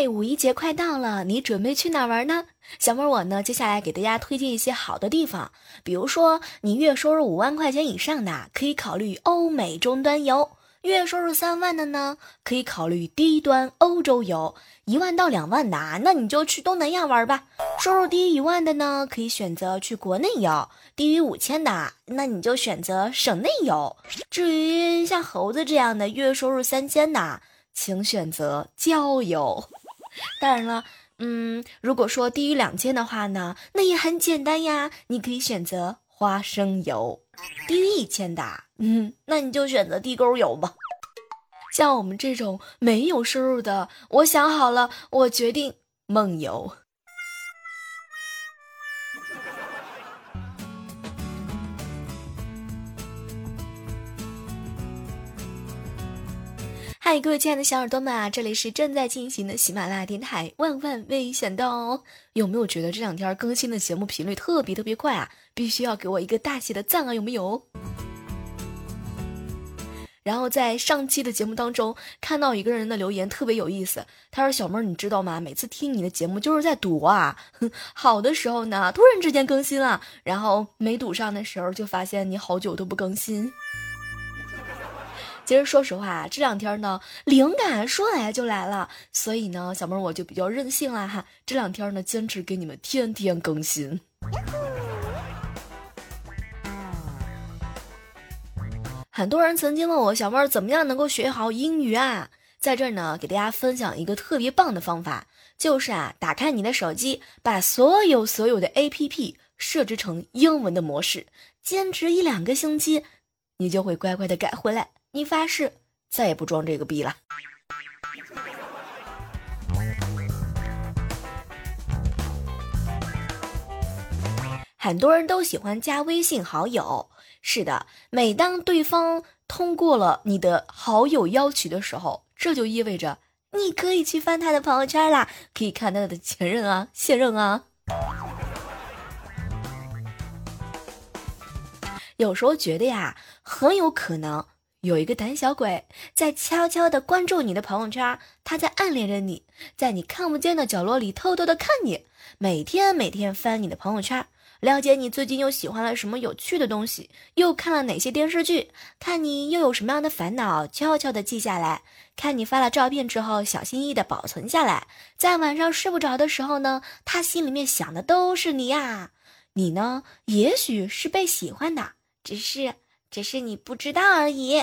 嗨，五一节快到了，你准备去哪玩呢？小妹我呢，接下来给大家推荐一些好的地方，比如说你月收入5万块钱以上的，可以考虑欧美终端游；月收入3万的呢，可以考虑低端欧洲游；1万到2万的，那你就去东南亚玩吧。收入低于1万的呢，可以选择去国内游；低于5000的，那你就选择省内游。至于像猴子这样的月收入3000的，请选择郊游。当然了，如果说低于2000的话呢，那也很简单呀，你可以选择花生油。低于1000的，那你就选择地沟油吧。像我们这种没有收入的，我想好了，我决定梦游。嗨，各位亲爱的小耳朵们啊，这里是正在进行的喜马拉雅电台，万万没想到哦！有没有觉得这两天更新的节目频率特别快啊？必须要给我一个大写的赞啊，有没有？然后在上期的节目当中，看到一个人的留言特别有意思，他说：“小妹儿，你知道吗？每次听你的节目就是在赌啊，好的时候呢，突然之间更新了，然后没赌上的时候就发现你好久都不更新。”其实说实话，这两天呢，灵感说来就来了，所以呢，小妹我就比较任性啦哈。这两天呢，坚持给你们天天更新。很多人曾经问我，小妹怎么样能够学好英语啊？在这儿呢，给大家分享一个特别棒的方法，就是啊，打开你的手机，把所有的 APP 设置成英文的模式，坚持1-2个星期，你就会乖乖的改回来。你发誓再也不装这个逼了。很多人都喜欢加微信好友，是的，每当对方通过了你的好友要求的时候，这就意味着你可以去翻他的朋友圈啦，可以看他的前任啊、现任啊。有时候觉得呀，很有可能有一个胆小鬼在悄悄地关注你的朋友圈，他在暗恋着你，在你看不见的角落里偷偷地看你，每天翻你的朋友圈，了解你最近又喜欢了什么有趣的东西，又看了哪些电视剧，看你又有什么样的烦恼，悄悄地记下来，看你发了照片之后小心翼翼地保存下来，在晚上睡不着的时候呢，他心里面想的都是你呀。你呢，也许是被喜欢的，只是你不知道而已。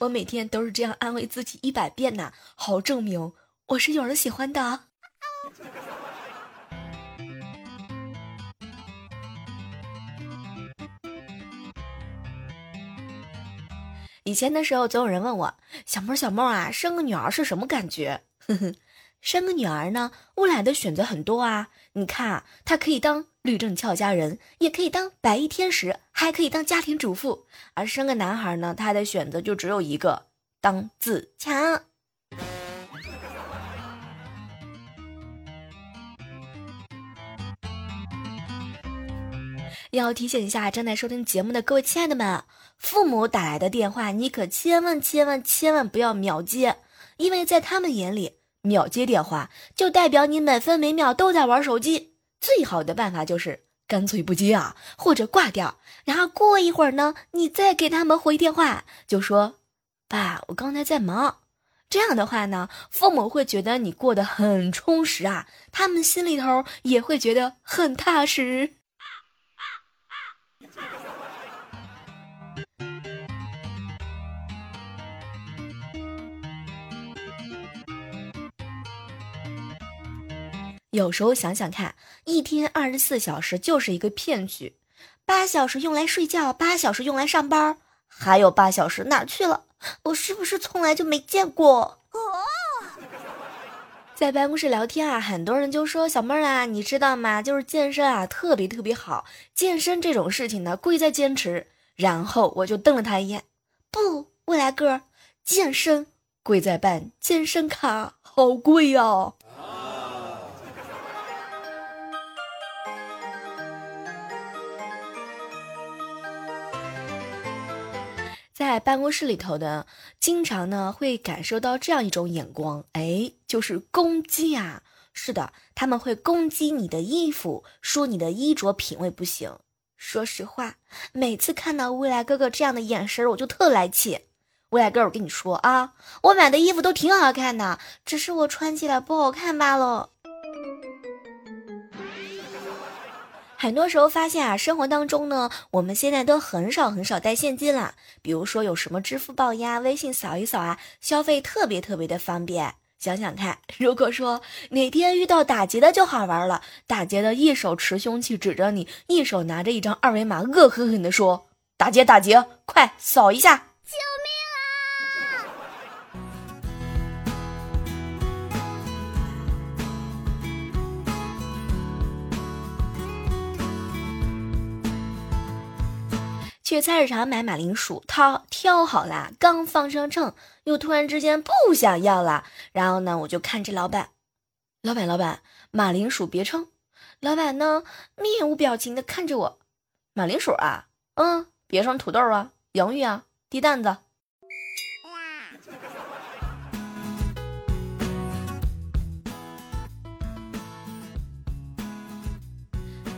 我每天都是这样安慰自己100遍呢，好证明我是有人喜欢的。以前的时候，总有人问我，小妹啊，生个女儿是什么感觉？生个女儿呢，未来的选择很多啊。你看啊，她可以当律政俏佳人，也可以当白衣天使，还可以当家庭主妇。而生个男孩呢，他的选择就只有一个，当自强。要提醒一下正在收听节目的各位亲爱的们，父母打来的电话，你可千万不要秒接，因为在他们眼里，秒接电话就代表你每分每秒都在玩手机。最好的办法就是干脆不接啊，或者挂掉，然后过一会儿呢，你再给他们回电话，就说爸，我刚才在忙。这样的话呢，父母会觉得你过得很充实啊，他们心里头也会觉得很踏实。有时候想想看，一天24小时就是一个骗局，8小时用来睡觉，8小时用来上班，还有8小时哪去了？我是不是从来就没见过？在办公室聊天啊，很多人就说，小妹儿啊，你知道吗？就是健身啊，特别好。健身这种事情呢，贵在坚持。然后我就瞪了他一眼，不，未来哥，健身贵在办健身卡，好贵哦。在在办公室里头呢，经常呢会感受到这样一种眼光，哎，就是攻击啊。是的，他们会攻击你的衣服，说你的衣着品味不行。说实话，每次看到未来哥哥这样的眼神，我就特来气。未来哥，我跟你说啊，我买的衣服都挺好看的，只是我穿起来不好看罢了。很多时候发现啊，生活当中呢，我们现在都很少带现金了。比如说有什么支付宝呀、微信扫一扫啊，消费特别的方便。想想看，如果说哪天遇到打劫的就好玩了，打劫的一手持凶器指着你，一手拿着一张二维码，恶狠狠地说：“打劫打劫，快扫一下！”去菜市场买马铃薯，挑好了，刚放上秤，又突然之间不想要了。然后呢，我就看这老板，马铃薯别称。老板呢，面无表情的看着我，马铃薯啊，别称土豆啊，洋芋啊，地蛋子。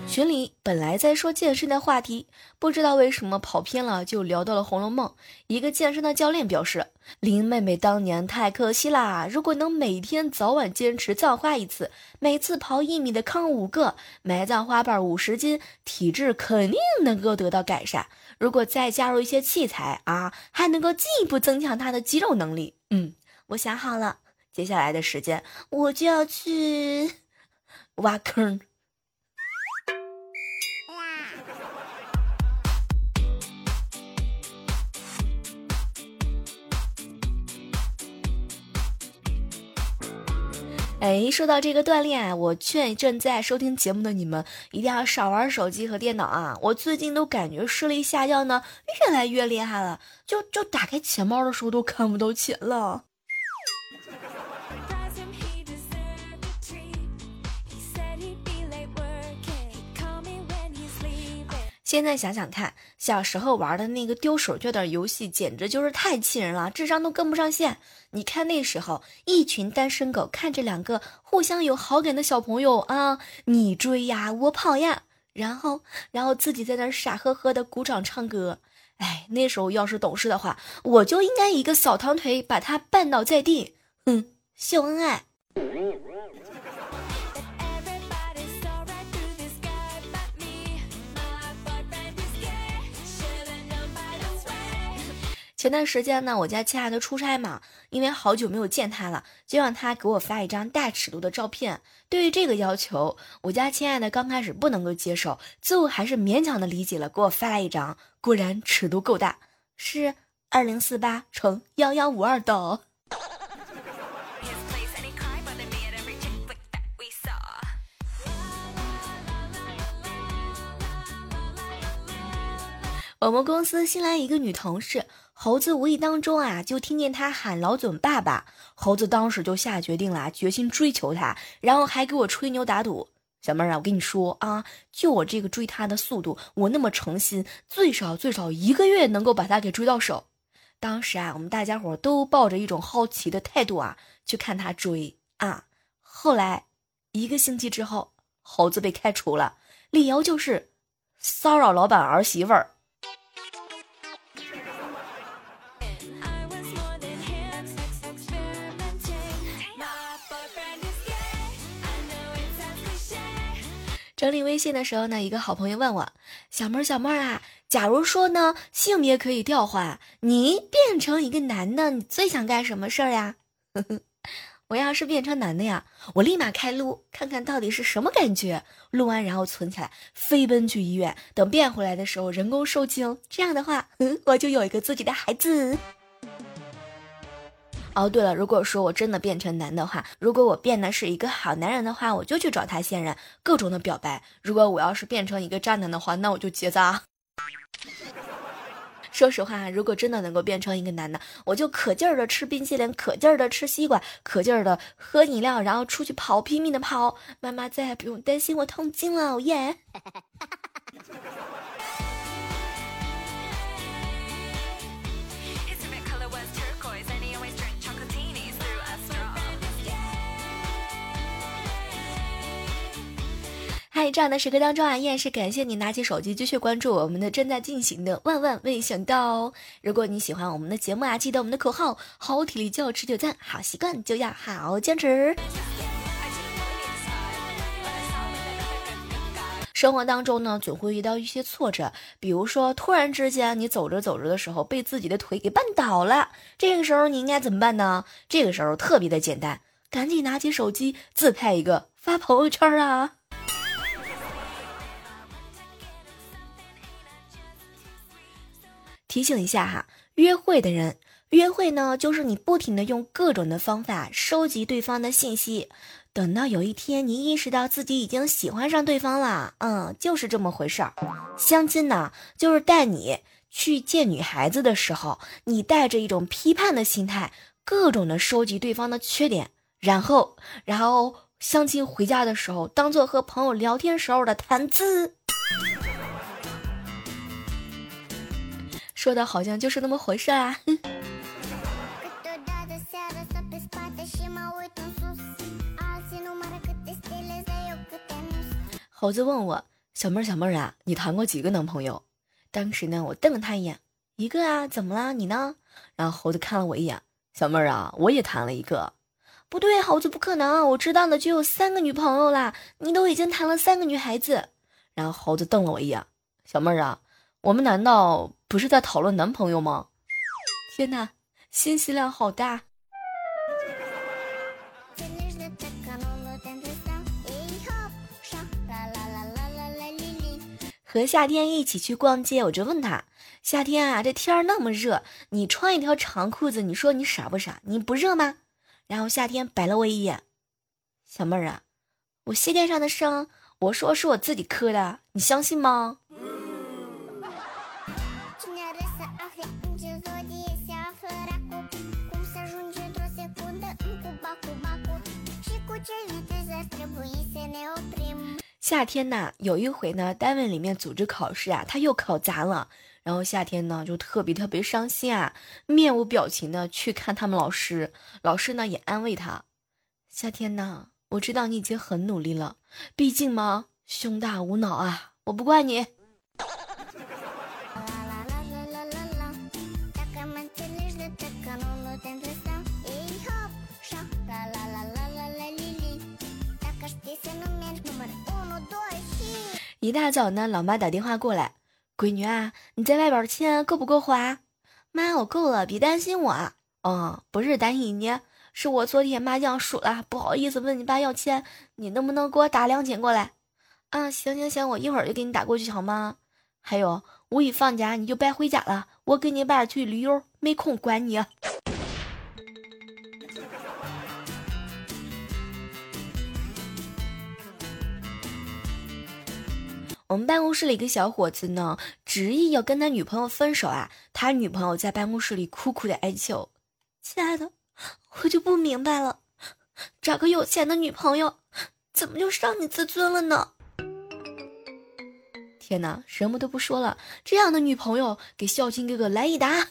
群里本来在说健身的话题，不知道为什么跑偏了，就聊到了《红楼梦》。一个健身的教练表示，林妹妹当年太可惜啦，如果能每天早晚坚持葬花一次，每次刨1米的坑5个，埋葬花瓣50斤，体质肯定能够得到改善。如果再加入一些器材啊，还能够进一步增强她的肌肉能力。我想好了，接下来的时间我就要去挖坑。哎，说到这个锻炼啊，我劝正在收听节目的你们一定要少玩手机和电脑啊！我最近都感觉视力下降呢，越来越厉害了，就打开钱包的时候都看不到钱了。现在想想看，小时候玩的那个丢手绢的游戏简直就是太气人了，智商都跟不上线。你看那时候一群单身狗看着两个互相有好感的小朋友啊，你追呀我跑呀，然后自己在那傻呵呵的鼓掌唱歌。哎，那时候要是懂事的话，我就应该一个扫堂腿把他绊倒在地。秀恩爱。前段时间呢，我家亲爱的出差嘛，因为好久没有见他了，就让他给我发一张大尺度的照片。对于这个要求，我家亲爱的刚开始不能够接受，最后还是勉强的理解了，给我发来一张，果然尺度够大，是2048×1152的。我们公司新来一个女同事，猴子无意当中啊，就听见他喊老总爸爸。猴子当时就下决定了，决心追求他，然后还给我吹牛打赌。小妹儿啊，我跟你说啊，就我这个追他的速度，我那么诚心，最少1个月能够把他给追到手。当时啊，我们大家伙都抱着一种好奇的态度啊，去看他追啊。后来1个星期之后，猴子被开除了，理由就是骚扰老板儿媳妇儿。整理微信的时候呢，一个好朋友问我，小妹儿啊，假如说呢性别可以调换，你变成一个男的，你最想干什么事儿呀？我要是变成男的呀，我立马开撸，看看到底是什么感觉，录完然后存起来，飞奔去医院，等变回来的时候人工受精，这样的话我就有一个自己的孩子。对了，如果说我真的变成男的话，如果我变的是一个好男人的话，我就去找他现任，各种的表白。如果我要是变成一个渣男的话，那我就结扎。说实话，如果真的能够变成一个男的，我就可劲儿的吃冰淇淋，可劲儿的吃西瓜，可劲儿的喝饮料，然后出去跑，拼命的跑。妈妈再也不用担心我痛经了，耶！这样的时刻当中啊，依然是感谢你拿起手机继续关注我们的正在进行的万万没想到哦。如果你喜欢我们的节目啊，记得我们的口号，好体力就要持久战，好习惯就要好坚持。生活当中呢，总会遇到一些挫折，比如说突然之间你走着走着的时候被自己的腿给绊倒了，这个时候你应该怎么办呢？这个时候特别的简单，赶紧拿起手机自拍一个发朋友圈啊。提醒一下哈，约会的人，约会呢就是你不停的用各种的方法收集对方的信息。等到有一天你意识到自己已经喜欢上对方了，就是这么回事儿。相亲呢，就是带你去见女孩子的时候，你带着一种批判的心态，各种的收集对方的缺点，然后相亲回家的时候，当做和朋友聊天时候的谈资。说的好像就是那么回事啊。猴子问我，小妹儿啊，你谈过几个男朋友？当时呢，我瞪了他一眼，一个啊，怎么了？你呢？然后猴子看了我一眼，小妹儿啊，我也谈了一个。不对，猴子，不可能，我知道的只有3个女朋友啦，你都已经谈了3个女孩子。然后猴子瞪了我一眼，小妹儿啊，我们难道不是在讨论男朋友吗？天哪，信息量好大。和夏天一起去逛街，我就问他，夏天啊，这天那么热，你穿一条长裤子，你说你傻不傻？你不热吗？然后夏天白了我一眼，小妹儿啊，我鞋垫上的伤，我说是我自己磕的，你相信吗？夏天呢，有一回呢，单位里面组织考试啊，他又考砸了。然后夏天呢，就特别伤心啊，面无表情的去看他们老师。老师呢也安慰他：“夏天呢，我知道你已经很努力了，毕竟嘛，胸大无脑啊，我不怪你。”一大早呢，老妈打电话过来，闺女啊，你在外边钱够不够花？妈，我够了，别担心我。不是担心你，是我昨天麻将输了，不好意思问你爸要钱，你能不能给我打200过来？啊，行，我一会儿就给你打过去好吗？还有，五一放假你就别回家了，我跟你爸去旅游，没空管你。我们办公室里一个小伙子呢，执意要跟他女朋友分手啊，他女朋友在办公室里苦苦的哀求，亲爱的，我就不明白了，找个有钱的女朋友怎么就伤你自尊了呢？天哪，什么都不说了，这样的女朋友给孝敬哥哥来一打。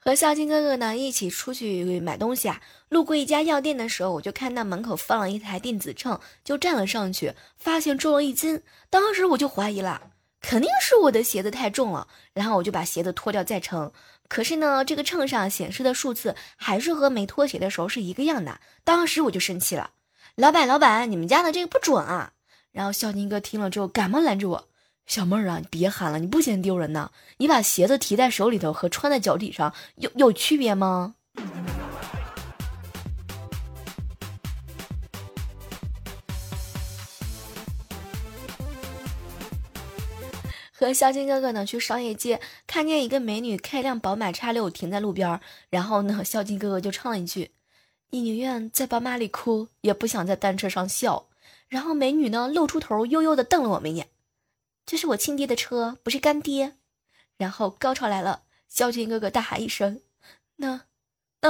和孝敬哥哥呢一起出去买东西啊，路过一家药店的时候，我就看到门口放了一台电子秤，就站了上去，发现重了1斤。当时我就怀疑了，肯定是我的鞋子太重了，然后我就把鞋子脱掉再称。可是呢，这个秤上显示的数字还是和没脱鞋的时候是一个样的，当时我就生气了，老板，你们家的这个不准啊！然后孝敬哥听了之后赶忙拦着我，小妹儿啊，你别喊了，你不嫌丢人呢？你把鞋子提在手里头和穿在脚底上有区别吗？和孝敬哥哥呢去商业街，看见一个美女开辆宝马 X6 停在路边，然后呢，孝敬哥哥就唱了一句：“你宁愿在宝马里哭，也不想在单车上笑。”然后美女呢露出头，悠悠的瞪了我们一眼。这是我亲爹的车，不是干爹。然后高潮来了，孝敬哥哥大喊一声：“那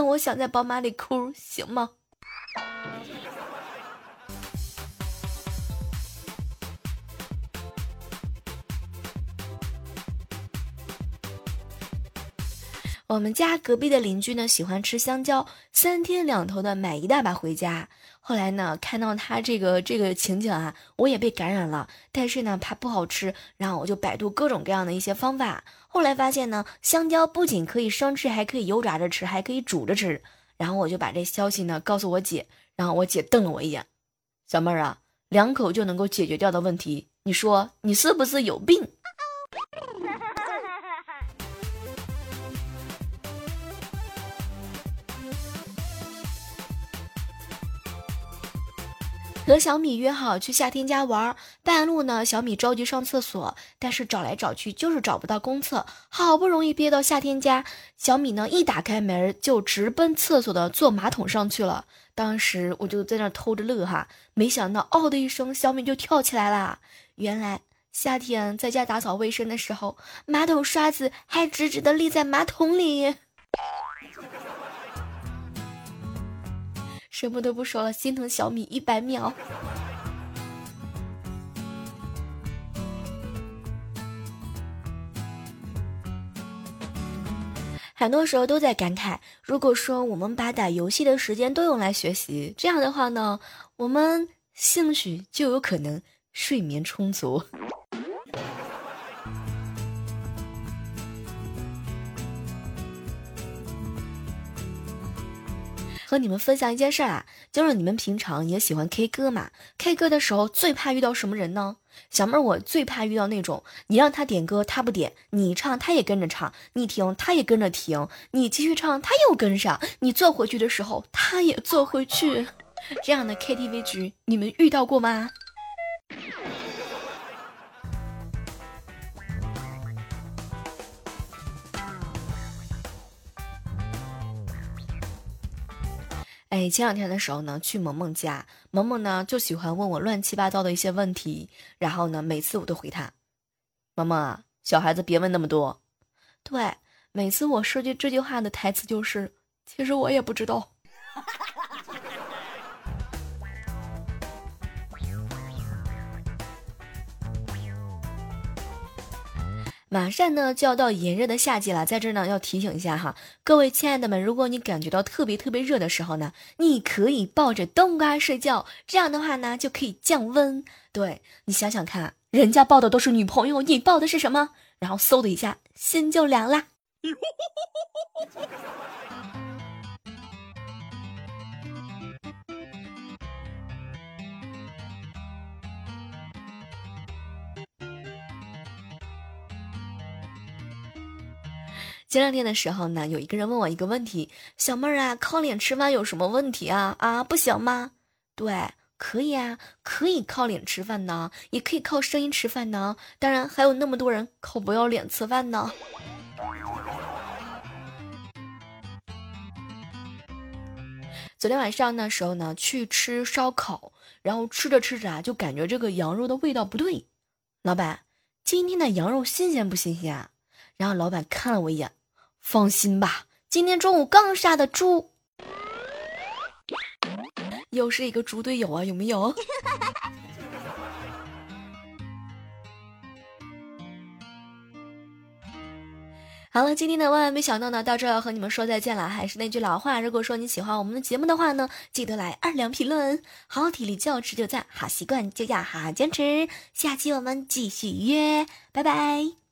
我想在宝马里哭，行吗？”我们家隔壁的邻居呢喜欢吃香蕉，3天2头的买一大把回家。后来呢看到他这个情景啊，我也被感染了，但是呢怕不好吃，然后我就百度各种各样的一些方法。后来发现呢，香蕉不仅可以生吃，还可以油炸着吃，还可以煮着吃。然后我就把这消息呢告诉我姐，然后我姐瞪了我一眼，小妹儿啊，2口就能够解决掉的问题，你说你是不是有病？和小米约好去夏天家玩，半路呢小米着急上厕所，但是找来找去就是找不到公厕，好不容易憋到夏天家，小米呢一打开门就直奔厕所的坐马桶上去了。当时我就在那偷着乐哈，没想到嗷的一声小米就跳起来了。原来夏天在家打扫卫生的时候，马桶刷子还直直的立在马桶里。什么都不说了，心疼小米100秒。很多时候都在感慨，如果说我们把打游戏的时间都用来学习，这样的话呢，我们兴许就有可能睡眠充足。和你们分享一件事啊，就是你们平常也喜欢 K 歌嘛， K 歌的时候最怕遇到什么人呢？小妹儿，我最怕遇到那种你让他点歌他不点，你唱他也跟着唱，你停他也跟着停，你继续唱他又跟上，你坐回去的时候他也坐回去，这样的 KTV 局你们遇到过吗？哎，前两天的时候呢，去萌萌家，萌萌呢就喜欢问我乱七八糟的一些问题，然后呢，每次我都回他，萌萌啊，小孩子别问那么多。对，每次我说这句话的台词就是，其实我也不知道。马上呢就要到炎热的夏季了，在这呢要提醒一下哈，各位亲爱的们，如果你感觉到特别特别热的时候呢，你可以抱着冬瓜睡觉，这样的话呢就可以降温。对，你想想看，人家抱的都是女朋友，你抱的是什么？然后嗖的一下，心就凉啦。前两天的时候呢，有一个人问我一个问题，小妹儿啊，靠脸吃饭有什么问题啊？啊，不行吗？对，可以啊，可以靠脸吃饭呢，也可以靠声音吃饭呢，当然还有那么多人靠不要脸吃饭呢。昨天晚上那时候呢，去吃烧烤，然后吃着吃着啊，就感觉这个羊肉的味道不对。老板，今天的羊肉新鲜不新鲜啊？然后老板看了我一眼。放心吧，今天中午刚杀的猪，又是一个猪队友啊，有没有？好了，今天的万万没想到呢，到这要和你们说再见了。还是那句老话，如果说你喜欢我们的节目的话呢，记得来2两评论。好体力就要持久战，好习惯就要好好坚持。下期我们继续约，拜拜。